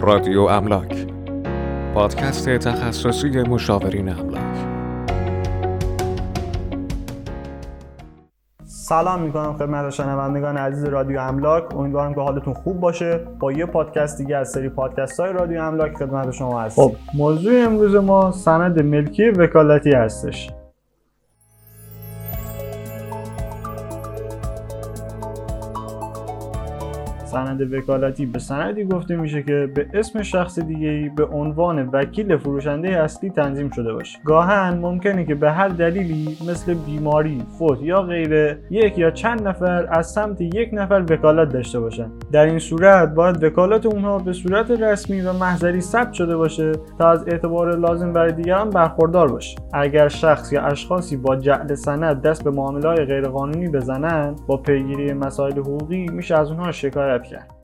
رادیو املاک، پادکست تخصصی مشاورین املاک. سلام میکنم خدمت شنوندگان عزیز رادیو املاک. امیدوارم که حالتون خوب باشه. با یه پادکست دیگه از سری پادکست‌های رادیو املاک خدمت شما هستیم. خب، موضوع امروز ما سند ملکی وکالتی هستش. سند وکالتی به سندی گفته میشه که به اسم شخص دیگه‌ای به عنوان وکیل فروشنده اصلی تنظیم شده باشه. گاهن ممکنه که به هر دلیلی مثل بیماری، فوت یا غیره یک یا چند نفر از سمت یک نفر وکالت داشته باشن. در این صورت باید وکالت اونها به صورت رسمی و محضری ثبت شده باشه تا از اعتبار لازم برای دیگران برخوردار باشه. اگر شخص یا اشخاصی با جعل سند دست به معاملات غیرقانونی بزنن، با پیگیری مسائل حقوقی میشه از اونها شکایت کرد.